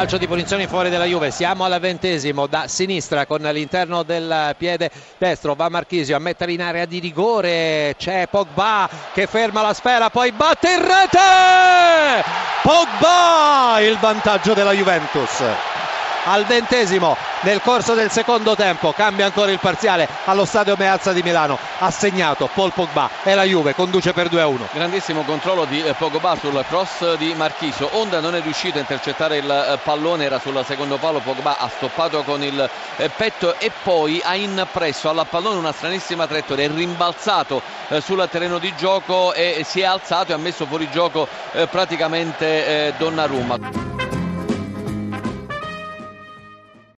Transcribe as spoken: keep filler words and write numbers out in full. calcio di punizione fuori della Juve. Siamo alla ventesimo, da sinistra con l'interno del piede destro va Marchisio a mettere in area di rigore, c'è Pogba che ferma la sfera, poi batte in rete Pogba, il vantaggio della Juventus. Al ventesimo nel corso del secondo tempo cambia ancora il parziale allo Stadio Meazza di Milano, ha segnato Paul Pogba e la Juve conduce per due a uno. Grandissimo controllo di Pogba sul cross di Marchisio, Honda non è riuscito a intercettare il pallone, era sul secondo palo, Pogba ha stoppato con il petto e poi ha impresso al pallone una stranissima traiettoria, è rimbalzato sul terreno di gioco e si è alzato e ha messo fuori gioco praticamente Donnarumma.